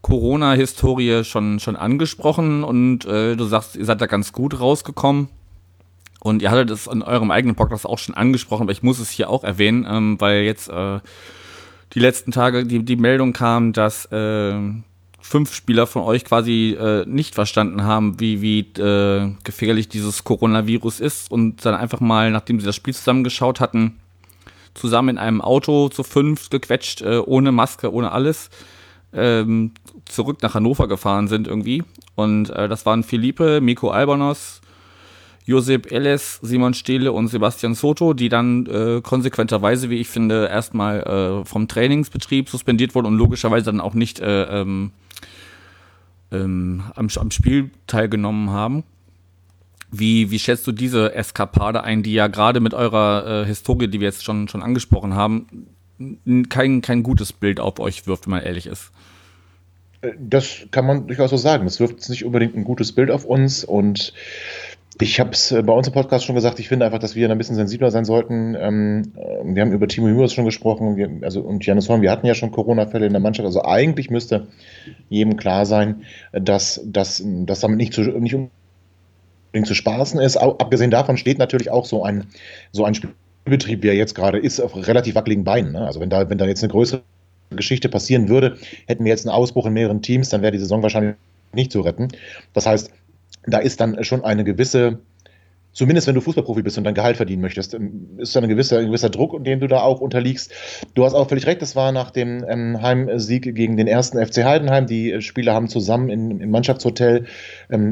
Corona-Historie schon angesprochen und du sagst, ihr seid da ganz gut rausgekommen. Und ihr hattet es in eurem eigenen Podcast auch schon angesprochen, aber ich muss es hier auch erwähnen, weil jetzt die letzten Tage die Meldung kam, dass 5 Spieler von euch quasi nicht verstanden haben, wie gefährlich dieses Coronavirus ist und dann einfach mal, nachdem sie das Spiel zusammengeschaut hatten, zusammen in einem Auto zu 5 gequetscht, ohne Maske, ohne alles, zurück nach Hannover gefahren sind irgendwie. Und das waren Philippe, Miko Albanos, Josef Elles, Simon Stehle und Sebastian Soto, die dann konsequenterweise, wie ich finde, erstmal vom Trainingsbetrieb suspendiert wurden und logischerweise dann auch nicht am Spiel teilgenommen haben. Wie schätzt du diese Eskapade ein, die ja gerade mit eurer Historie, die wir jetzt schon angesprochen haben, kein gutes Bild auf euch wirft, wenn man ehrlich ist? Das kann man durchaus so sagen. Das wirft nicht unbedingt ein gutes Bild auf uns und ich habe es bei uns im Podcast schon gesagt, ich finde einfach, dass wir da ein bisschen sensibler sein sollten. Wir haben über Timo Hübers schon gesprochen und Jannes Horn, wir hatten ja schon Corona-Fälle in der Mannschaft. Also eigentlich müsste jedem klar sein, dass damit nicht unbedingt zu spaßen ist. Abgesehen davon steht natürlich auch so ein Spielbetrieb, wie er jetzt gerade ist, auf relativ wackeligen Beinen. Ne? Also wenn da jetzt eine größere Geschichte passieren würde, hätten wir jetzt einen Ausbruch in mehreren Teams, dann wäre die Saison wahrscheinlich nicht zu retten. Das heißt, da ist dann schon eine gewisse, zumindest wenn du Fußballprofi bist und dein Gehalt verdienen möchtest, ist dann ein gewisser Druck, dem du da auch unterliegst. Du hast auch völlig recht, das war nach dem Heimsieg gegen den 1. FC Heidenheim. Die Spieler haben zusammen im Mannschaftshotel,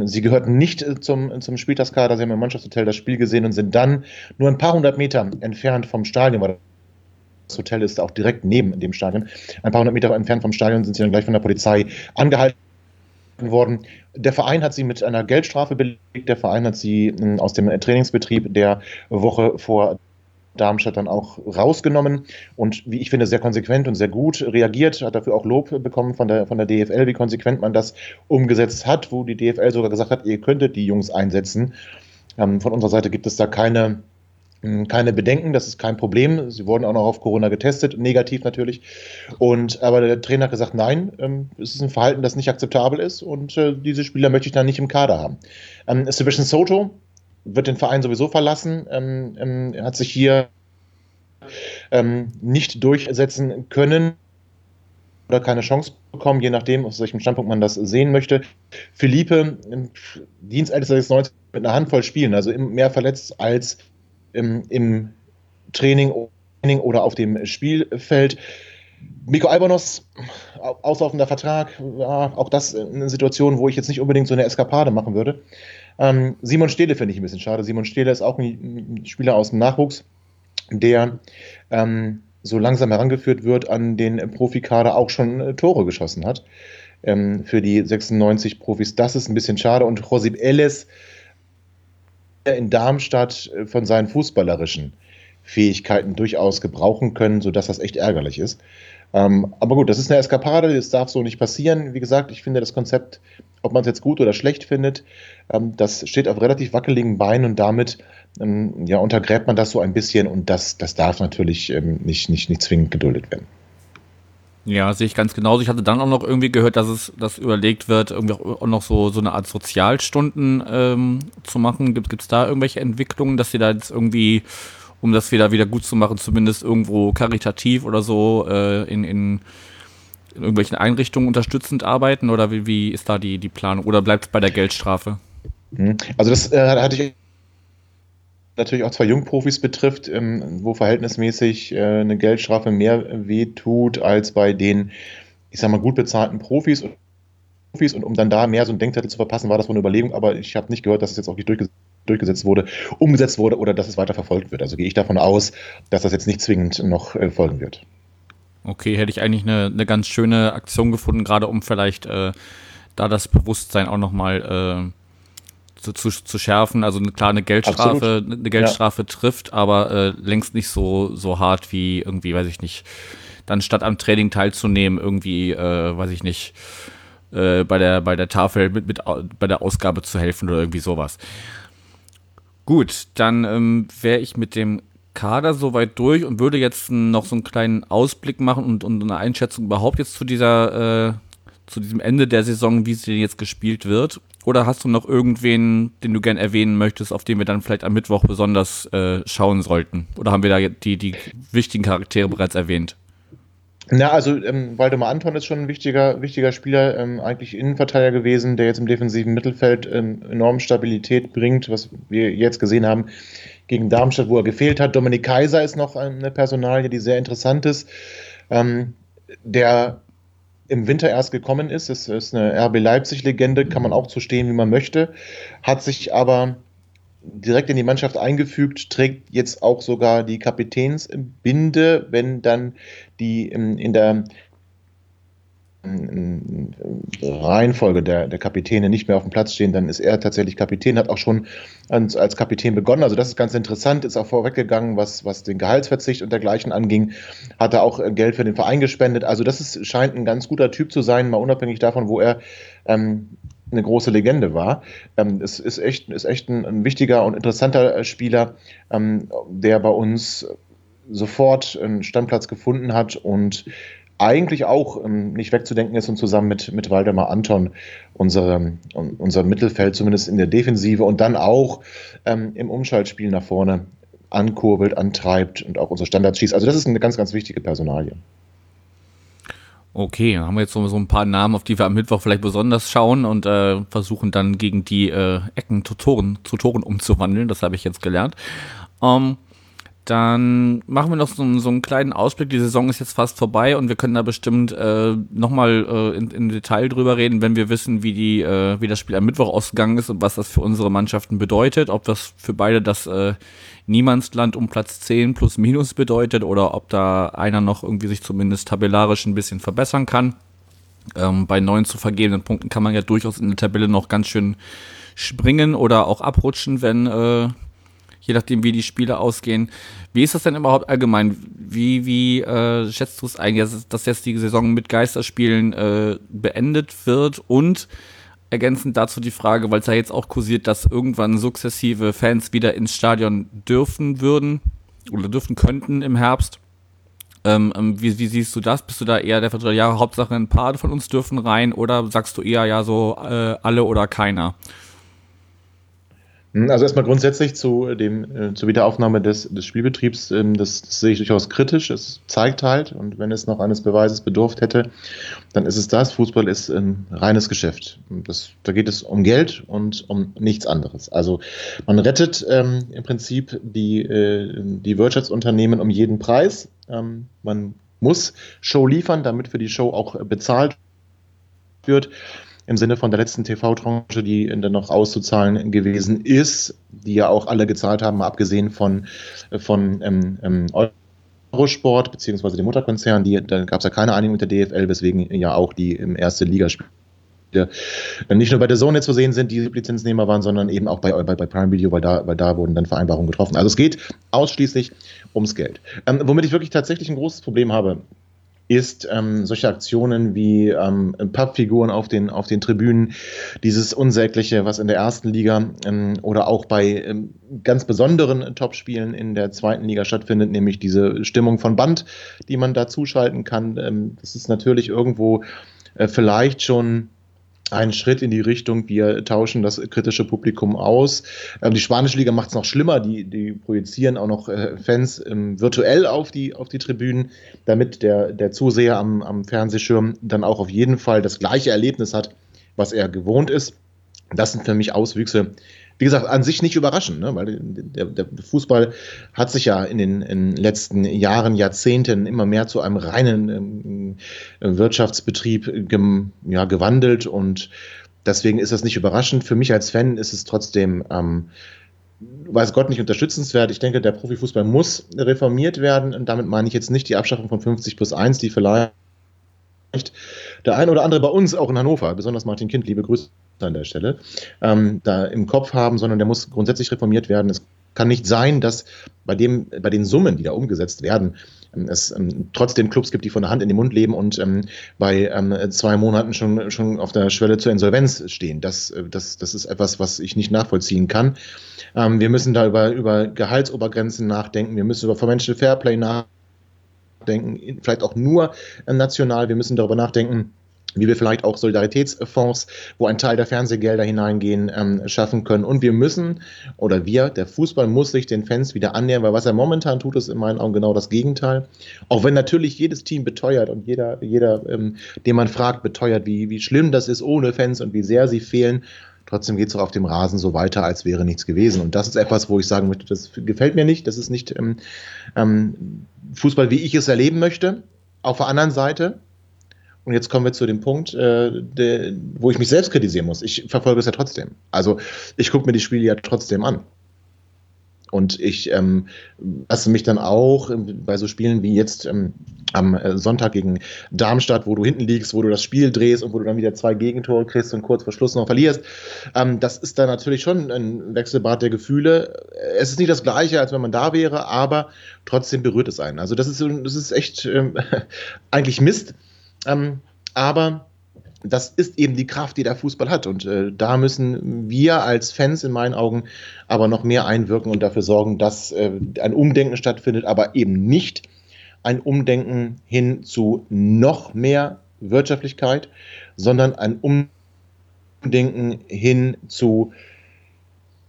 sie gehörten nicht zum Spieltagskader, sie haben im Mannschaftshotel das Spiel gesehen und sind dann nur ein paar hundert Meter entfernt vom Stadion, weil das Hotel ist auch direkt neben dem Stadion, ein paar hundert Meter entfernt vom Stadion sind sie dann gleich von der Polizei angehalten worden. Der Verein hat sie mit einer Geldstrafe belegt. Der Verein hat sie aus dem Trainingsbetrieb der Woche vor Darmstadt dann auch rausgenommen und, wie ich finde, sehr konsequent und sehr gut reagiert, hat dafür auch Lob bekommen von der DFL, wie konsequent man das umgesetzt hat, wo die DFL sogar gesagt hat, ihr könntet die Jungs einsetzen. Von unserer Seite gibt es da keine Bedenken, das ist kein Problem. Sie wurden auch noch auf Corona getestet, negativ natürlich. Aber der Trainer hat gesagt, nein, es ist ein Verhalten, das nicht akzeptabel ist und diese Spieler möchte ich dann nicht im Kader haben. Sebastian Soto wird den Verein sowieso verlassen, hat sich hier nicht durchsetzen können oder keine Chance bekommen, je nachdem, aus welchem Standpunkt man das sehen möchte. Philippe, Dienstältester des 19 mit einer Handvoll Spielen, also mehr verletzt als im Training oder auf dem Spielfeld. Miko Albanos, auslaufender Vertrag, ja, auch das eine Situation, wo ich jetzt nicht unbedingt so eine Eskapade machen würde. Simon Stehle finde ich ein bisschen schade. Simon Stehle ist auch ein Spieler aus dem Nachwuchs, der so langsam herangeführt wird an den Profikader, auch schon Tore geschossen hat für die 96 Profis. Das ist ein bisschen schade. Und Josef Elles in Darmstadt von seinen fußballerischen Fähigkeiten durchaus gebrauchen können, sodass das echt ärgerlich ist. Aber gut, das ist eine Eskapade, das darf so nicht passieren. Wie gesagt, ich finde das Konzept, ob man es jetzt gut oder schlecht findet, das steht auf relativ wackeligen Beinen und damit untergräbt man das so ein bisschen und das darf natürlich nicht zwingend geduldet werden. Ja, sehe ich ganz genauso. Ich hatte dann auch noch irgendwie gehört, dass überlegt wird, irgendwie auch noch so eine Art Sozialstunden zu machen. Gibt's da irgendwelche Entwicklungen, dass sie da jetzt irgendwie, um das wieder gut zu machen, zumindest irgendwo karitativ oder so in irgendwelchen Einrichtungen unterstützend arbeiten? Oder wie ist da die Planung? Oder bleibt es bei der Geldstrafe? Also das hatte ich natürlich auch zwei Jungprofis betrifft, wo verhältnismäßig eine Geldstrafe mehr wehtut als bei den, ich sag mal, gut bezahlten Profis. Und um dann da mehr so einen Denkzettel zu verpassen, war das wohl eine Überlegung. Aber ich habe nicht gehört, dass es jetzt auch nicht umgesetzt wurde oder dass es weiter verfolgt wird. Also gehe ich davon aus, dass das jetzt nicht zwingend noch folgen wird. Okay, hätte ich eigentlich eine ganz schöne Aktion gefunden, gerade um vielleicht da das Bewusstsein auch nochmal zu schärfen. Also klar, eine Geldstrafe trifft, aber längst nicht so hart wie irgendwie, weiß ich nicht, dann statt am Training teilzunehmen, irgendwie, weiß ich nicht, bei der Tafel bei der Ausgabe zu helfen oder irgendwie sowas. Gut, dann wäre ich mit dem Kader soweit durch und würde jetzt noch so einen kleinen Ausblick machen und eine Einschätzung überhaupt jetzt zu diesem Ende der Saison, wie sie denn jetzt gespielt wird. Oder hast du noch irgendwen, den du gern erwähnen möchtest, auf den wir dann vielleicht am Mittwoch besonders schauen sollten? Oder haben wir da die wichtigen Charaktere bereits erwähnt? Na, also Waldemar Anton ist schon ein wichtiger Spieler, eigentlich Innenverteidiger gewesen, der jetzt im defensiven Mittelfeld enorm Stabilität bringt, was wir jetzt gesehen haben gegen Darmstadt, wo er gefehlt hat. Dominik Kaiser ist noch eine Personalie, die sehr interessant ist, der im Winter erst gekommen ist. Es ist eine RB Leipzig-Legende, kann man auch so stehen, wie man möchte, hat sich aber direkt in die Mannschaft eingefügt, trägt jetzt auch sogar die Kapitänsbinde, wenn dann die in der Reihenfolge der Kapitäne nicht mehr auf dem Platz stehen, dann ist er tatsächlich Kapitän, hat auch schon als Kapitän begonnen. Also das ist ganz interessant, ist auch vorweggegangen, was den Gehaltsverzicht und dergleichen anging, hat er auch Geld für den Verein gespendet. Also das scheint ein ganz guter Typ zu sein, mal unabhängig davon, wo er eine große Legende war. Es ist echt ein wichtiger und interessanter Spieler, der bei uns sofort einen Stammplatz gefunden hat und eigentlich auch nicht wegzudenken ist und zusammen mit Waldemar Anton unser Mittelfeld, zumindest in der Defensive und dann auch im Umschaltspiel nach vorne ankurbelt, antreibt und auch unsere Standards schießt. Also das ist eine ganz, ganz wichtige Personalie. Okay, dann haben wir jetzt so ein paar Namen, auf die wir am Mittwoch vielleicht besonders schauen und versuchen dann gegen die Ecken zu Toren umzuwandeln. Das habe ich jetzt gelernt. Dann machen wir noch so einen kleinen Ausblick. Die Saison ist jetzt fast vorbei und wir können da bestimmt nochmal in Detail drüber reden, wenn wir wissen, wie das Spiel am Mittwoch ausgegangen ist und was das für unsere Mannschaften bedeutet. Ob das für beide das Niemandsland um Platz 10 plus minus bedeutet oder ob da einer noch irgendwie sich zumindest tabellarisch ein bisschen verbessern kann. Bei 9 zu vergebenen Punkten kann man ja durchaus in der Tabelle noch ganz schön springen oder auch abrutschen, wenn je nachdem, wie die Spiele ausgehen. Wie ist das denn überhaupt allgemein? Wie schätzt du es eigentlich, dass jetzt die Saison mit Geisterspielen beendet wird? Und ergänzend dazu die Frage, weil es ja jetzt auch kursiert, dass irgendwann sukzessive Fans wieder ins Stadion dürfen könnten im Herbst. Wie siehst du das? Bist du da eher der Vertreter, ja, Hauptsache ein paar von uns dürfen rein, oder sagst du eher, ja, so alle oder keiner? Also erstmal grundsätzlich zur Wiederaufnahme des Spielbetriebs, das sehe ich durchaus kritisch. Es zeigt halt, und wenn es noch eines Beweises bedurft hätte, dann ist es das. Fußball ist ein reines Geschäft. Da geht es um Geld und um nichts anderes. Also man rettet im Prinzip die Wirtschaftsunternehmen um jeden Preis. Man muss Show liefern, damit für die Show auch bezahlt wird. Im Sinne von der letzten TV-Tranche, die dann noch auszuzahlen gewesen ist, die ja auch alle gezahlt haben, mal abgesehen von Eurosport bzw. dem Mutterkonzern, da gab es ja keine Einigung mit der DFL, weswegen ja auch die im ersten Ligaspiel nicht nur bei der Zone zu sehen sind, die Lizenznehmer waren, sondern eben auch bei Prime Video, weil da wurden dann Vereinbarungen getroffen. Also es geht ausschließlich ums Geld. Womit ich wirklich tatsächlich ein großes Problem habe, ist solche Aktionen wie Pappfiguren auf den Tribünen, dieses Unsägliche, was in der ersten Liga oder auch bei ganz besonderen Topspielen in der zweiten Liga stattfindet, nämlich diese Stimmung von Band, die man da zuschalten kann. Das ist natürlich irgendwo vielleicht schon ein Schritt in die Richtung, wir tauschen das kritische Publikum aus. Die spanische Liga macht es noch schlimmer, die projizieren auch noch Fans virtuell auf die Tribünen, damit der Zuseher am Fernsehschirm dann auch auf jeden Fall das gleiche Erlebnis hat, was er gewohnt ist. Das sind für mich Auswüchse, wie gesagt, an sich nicht überraschend, ne? Weil der Fußball hat sich ja in den letzten Jahren, Jahrzehnten immer mehr zu einem reinen Wirtschaftsbetrieb gewandelt, und deswegen ist das nicht überraschend. Für mich als Fan ist es trotzdem, weiß Gott, nicht unterstützenswert. Ich denke, der Profifußball muss reformiert werden, und damit meine ich jetzt nicht die Abschaffung von 50+1, die vielleicht der ein oder andere bei uns auch in Hannover, besonders Martin Kind, liebe Grüße an der Stelle, da im Kopf haben, sondern der muss grundsätzlich reformiert werden. Es kann nicht sein, dass bei den Summen, die da umgesetzt werden, es trotzdem Clubs gibt, die von der Hand in den Mund leben und bei 2 Monaten schon auf der Schwelle zur Insolvenz stehen. Das ist etwas, was ich nicht nachvollziehen kann. Wir müssen da über Gehaltsobergrenzen nachdenken, wir müssen über Financial Fairplay nachdenken, vielleicht auch nur national, wir müssen darüber nachdenken, wie wir vielleicht auch Solidaritätsfonds, wo ein Teil der Fernsehgelder hineingehen, schaffen können. Und der Fußball muss sich den Fans wieder annähern, weil was er momentan tut, ist in meinen Augen genau das Gegenteil. Auch wenn natürlich jedes Team beteuert und jeder den man fragt, beteuert, wie schlimm das ist ohne Fans und wie sehr sie fehlen. Trotzdem geht es auch auf dem Rasen so weiter, als wäre nichts gewesen. Und das ist etwas, wo ich sagen möchte, das gefällt mir nicht. Das ist nicht Fußball, wie ich es erleben möchte. Auf der anderen Seite, und jetzt kommen wir zu dem Punkt, wo ich mich selbst kritisieren muss. Ich verfolge es ja trotzdem. Also ich gucke mir die Spiele ja trotzdem an. Und ich lasse mich dann auch bei so Spielen wie jetzt am Sonntag gegen Darmstadt, wo du hinten liegst, wo du das Spiel drehst und wo du dann wieder 2 Gegentore kriegst und kurz vor Schluss noch verlierst. Das ist dann natürlich schon ein Wechselbad der Gefühle. Es ist nicht das Gleiche, als wenn man da wäre, aber trotzdem berührt es einen. Also das ist echt eigentlich Mist. Aber das ist eben die Kraft, die der Fußball hat, und da müssen wir als Fans in meinen Augen aber noch mehr einwirken und dafür sorgen, dass ein Umdenken stattfindet, aber eben nicht ein Umdenken hin zu noch mehr Wirtschaftlichkeit, sondern ein Umdenken hin zu: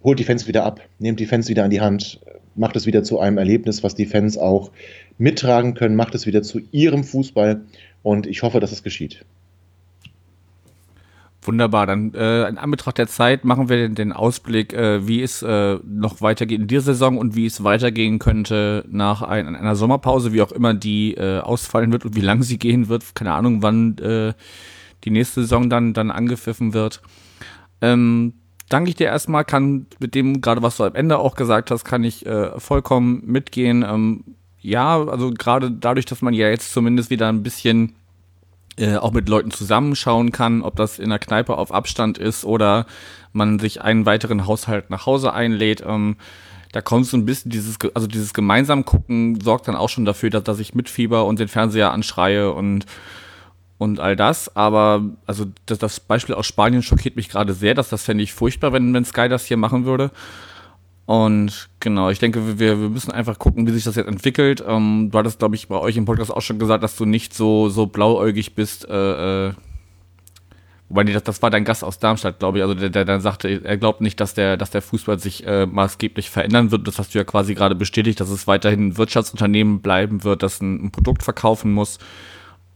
holt die Fans wieder ab, nehmt die Fans wieder an die Hand, macht es wieder zu einem Erlebnis, was die Fans auch mittragen können, macht es wieder zu ihrem Fußball. Und ich hoffe, dass es geschieht. Wunderbar, dann in Anbetracht der Zeit machen wir den Ausblick, wie es noch weitergeht in dieser Saison und wie es weitergehen könnte nach einer Sommerpause, wie auch immer die ausfallen wird und wie lang sie gehen wird. Keine Ahnung, wann die nächste Saison dann angepfiffen wird. Danke ich dir erstmal, kann mit dem, gerade was du am Ende auch gesagt hast, kann ich vollkommen mitgehen. Ja, also gerade dadurch, dass man ja jetzt zumindest wieder ein bisschen auch mit Leuten zusammenschauen kann, ob das in der Kneipe auf Abstand ist oder man sich einen weiteren Haushalt nach Hause einlädt. Da kommt so ein bisschen dieses gemeinsam gucken, sorgt dann auch schon dafür, dass ich mitfieber und den Fernseher anschreie und all das. Aber also das Beispiel aus Spanien schockiert mich gerade sehr, das fände ich furchtbar, wenn Sky das hier machen würde. Und genau, ich denke, wir müssen einfach gucken, wie sich das jetzt entwickelt. Du hattest, glaube ich, bei euch im Podcast auch schon gesagt, dass du nicht so blauäugig bist. Wobei, das war dein Gast aus Darmstadt, glaube ich. Also der dann sagte, er glaubt nicht, dass der Fußball sich maßgeblich verändern wird. Das hast du ja quasi gerade bestätigt, dass es weiterhin ein Wirtschaftsunternehmen bleiben wird, das ein Produkt verkaufen muss,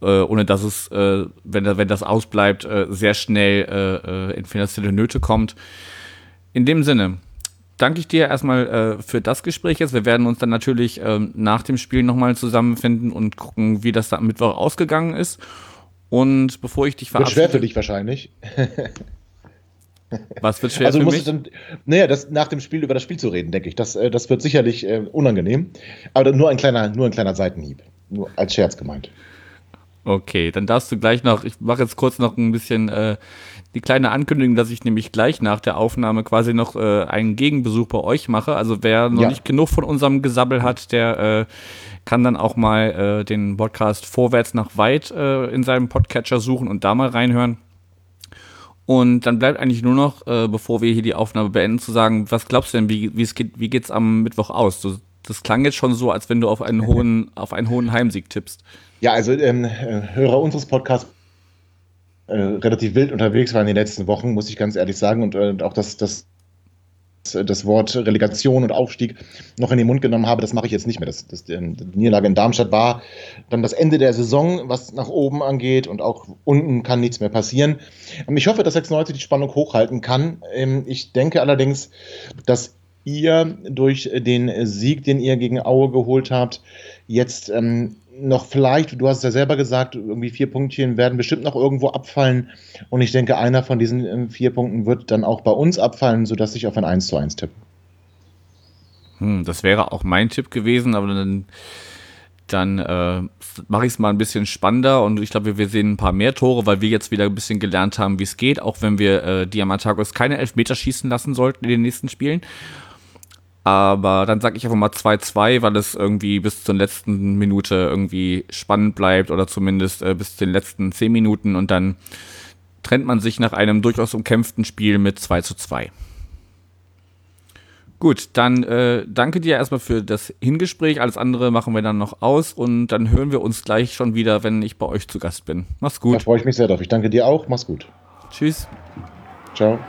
ohne dass es, wenn das ausbleibt, sehr schnell in finanzielle Nöte kommt. In dem Sinne danke ich dir erstmal für das Gespräch jetzt. Wir werden uns dann natürlich nach dem Spiel nochmal zusammenfinden und gucken, wie das da am Mittwoch ausgegangen ist. Und bevor ich dich verabschiede... Wird schwer für dich wahrscheinlich. Was wird schwer für mich? Nach dem Spiel über das Spiel zu reden, denke ich. Das wird sicherlich unangenehm. Aber nur ein kleiner Seitenhieb. Nur als Scherz gemeint. Okay, dann darfst du gleich noch... Ich mache jetzt kurz noch ein bisschen... die kleine Ankündigung, dass ich nämlich gleich nach der Aufnahme quasi noch einen Gegenbesuch bei euch mache. Also wer noch nicht genug von unserem Gesabbel hat, der kann dann auch mal den Podcast Vorwärts nach weit in seinem Podcatcher suchen und da mal reinhören. Und dann bleibt eigentlich nur noch, bevor wir hier die Aufnahme beenden, zu sagen, was glaubst du denn, wie geht's am Mittwoch aus? Das klang jetzt schon so, als wenn du auf einen hohen Heimsieg tippst. Ja, also Hörer unseres Podcasts relativ wild unterwegs war in den letzten Wochen, muss ich ganz ehrlich sagen, und auch das Wort Relegation und Aufstieg noch in den Mund genommen habe, das mache ich jetzt nicht mehr. Die Niederlage in Darmstadt war dann das Ende der Saison, was nach oben angeht, und auch unten kann nichts mehr passieren. Ich hoffe, dass 96 die Spannung hochhalten kann. Ich denke allerdings, dass ihr durch den Sieg, den ihr gegen Aue geholt habt, jetzt noch vielleicht, du hast es ja selber gesagt, irgendwie 4 Punktchen werden bestimmt noch irgendwo abfallen. Und ich denke, einer von diesen 4 Punkten wird dann auch bei uns abfallen, sodass ich auf ein 1:1 tippe. Das wäre auch mein Tipp gewesen, aber dann mache ich es mal ein bisschen spannender. Und ich glaube, wir sehen ein paar mehr Tore, weil wir jetzt wieder ein bisschen gelernt haben, wie es geht. Auch wenn wir Diamantagos keine Elfmeter schießen lassen sollten in den nächsten Spielen. Aber dann sage ich einfach mal 2:2, weil es irgendwie bis zur letzten Minute irgendwie spannend bleibt oder zumindest bis zu den letzten 10 Minuten und dann trennt man sich nach einem durchaus umkämpften Spiel mit 2:2. Gut, dann danke dir erstmal für das Hingespräch. Alles andere machen wir dann noch aus und dann hören wir uns gleich schon wieder, wenn ich bei euch zu Gast bin. Mach's gut. Da freue ich mich sehr drauf. Ich danke dir auch. Mach's gut. Tschüss. Ciao.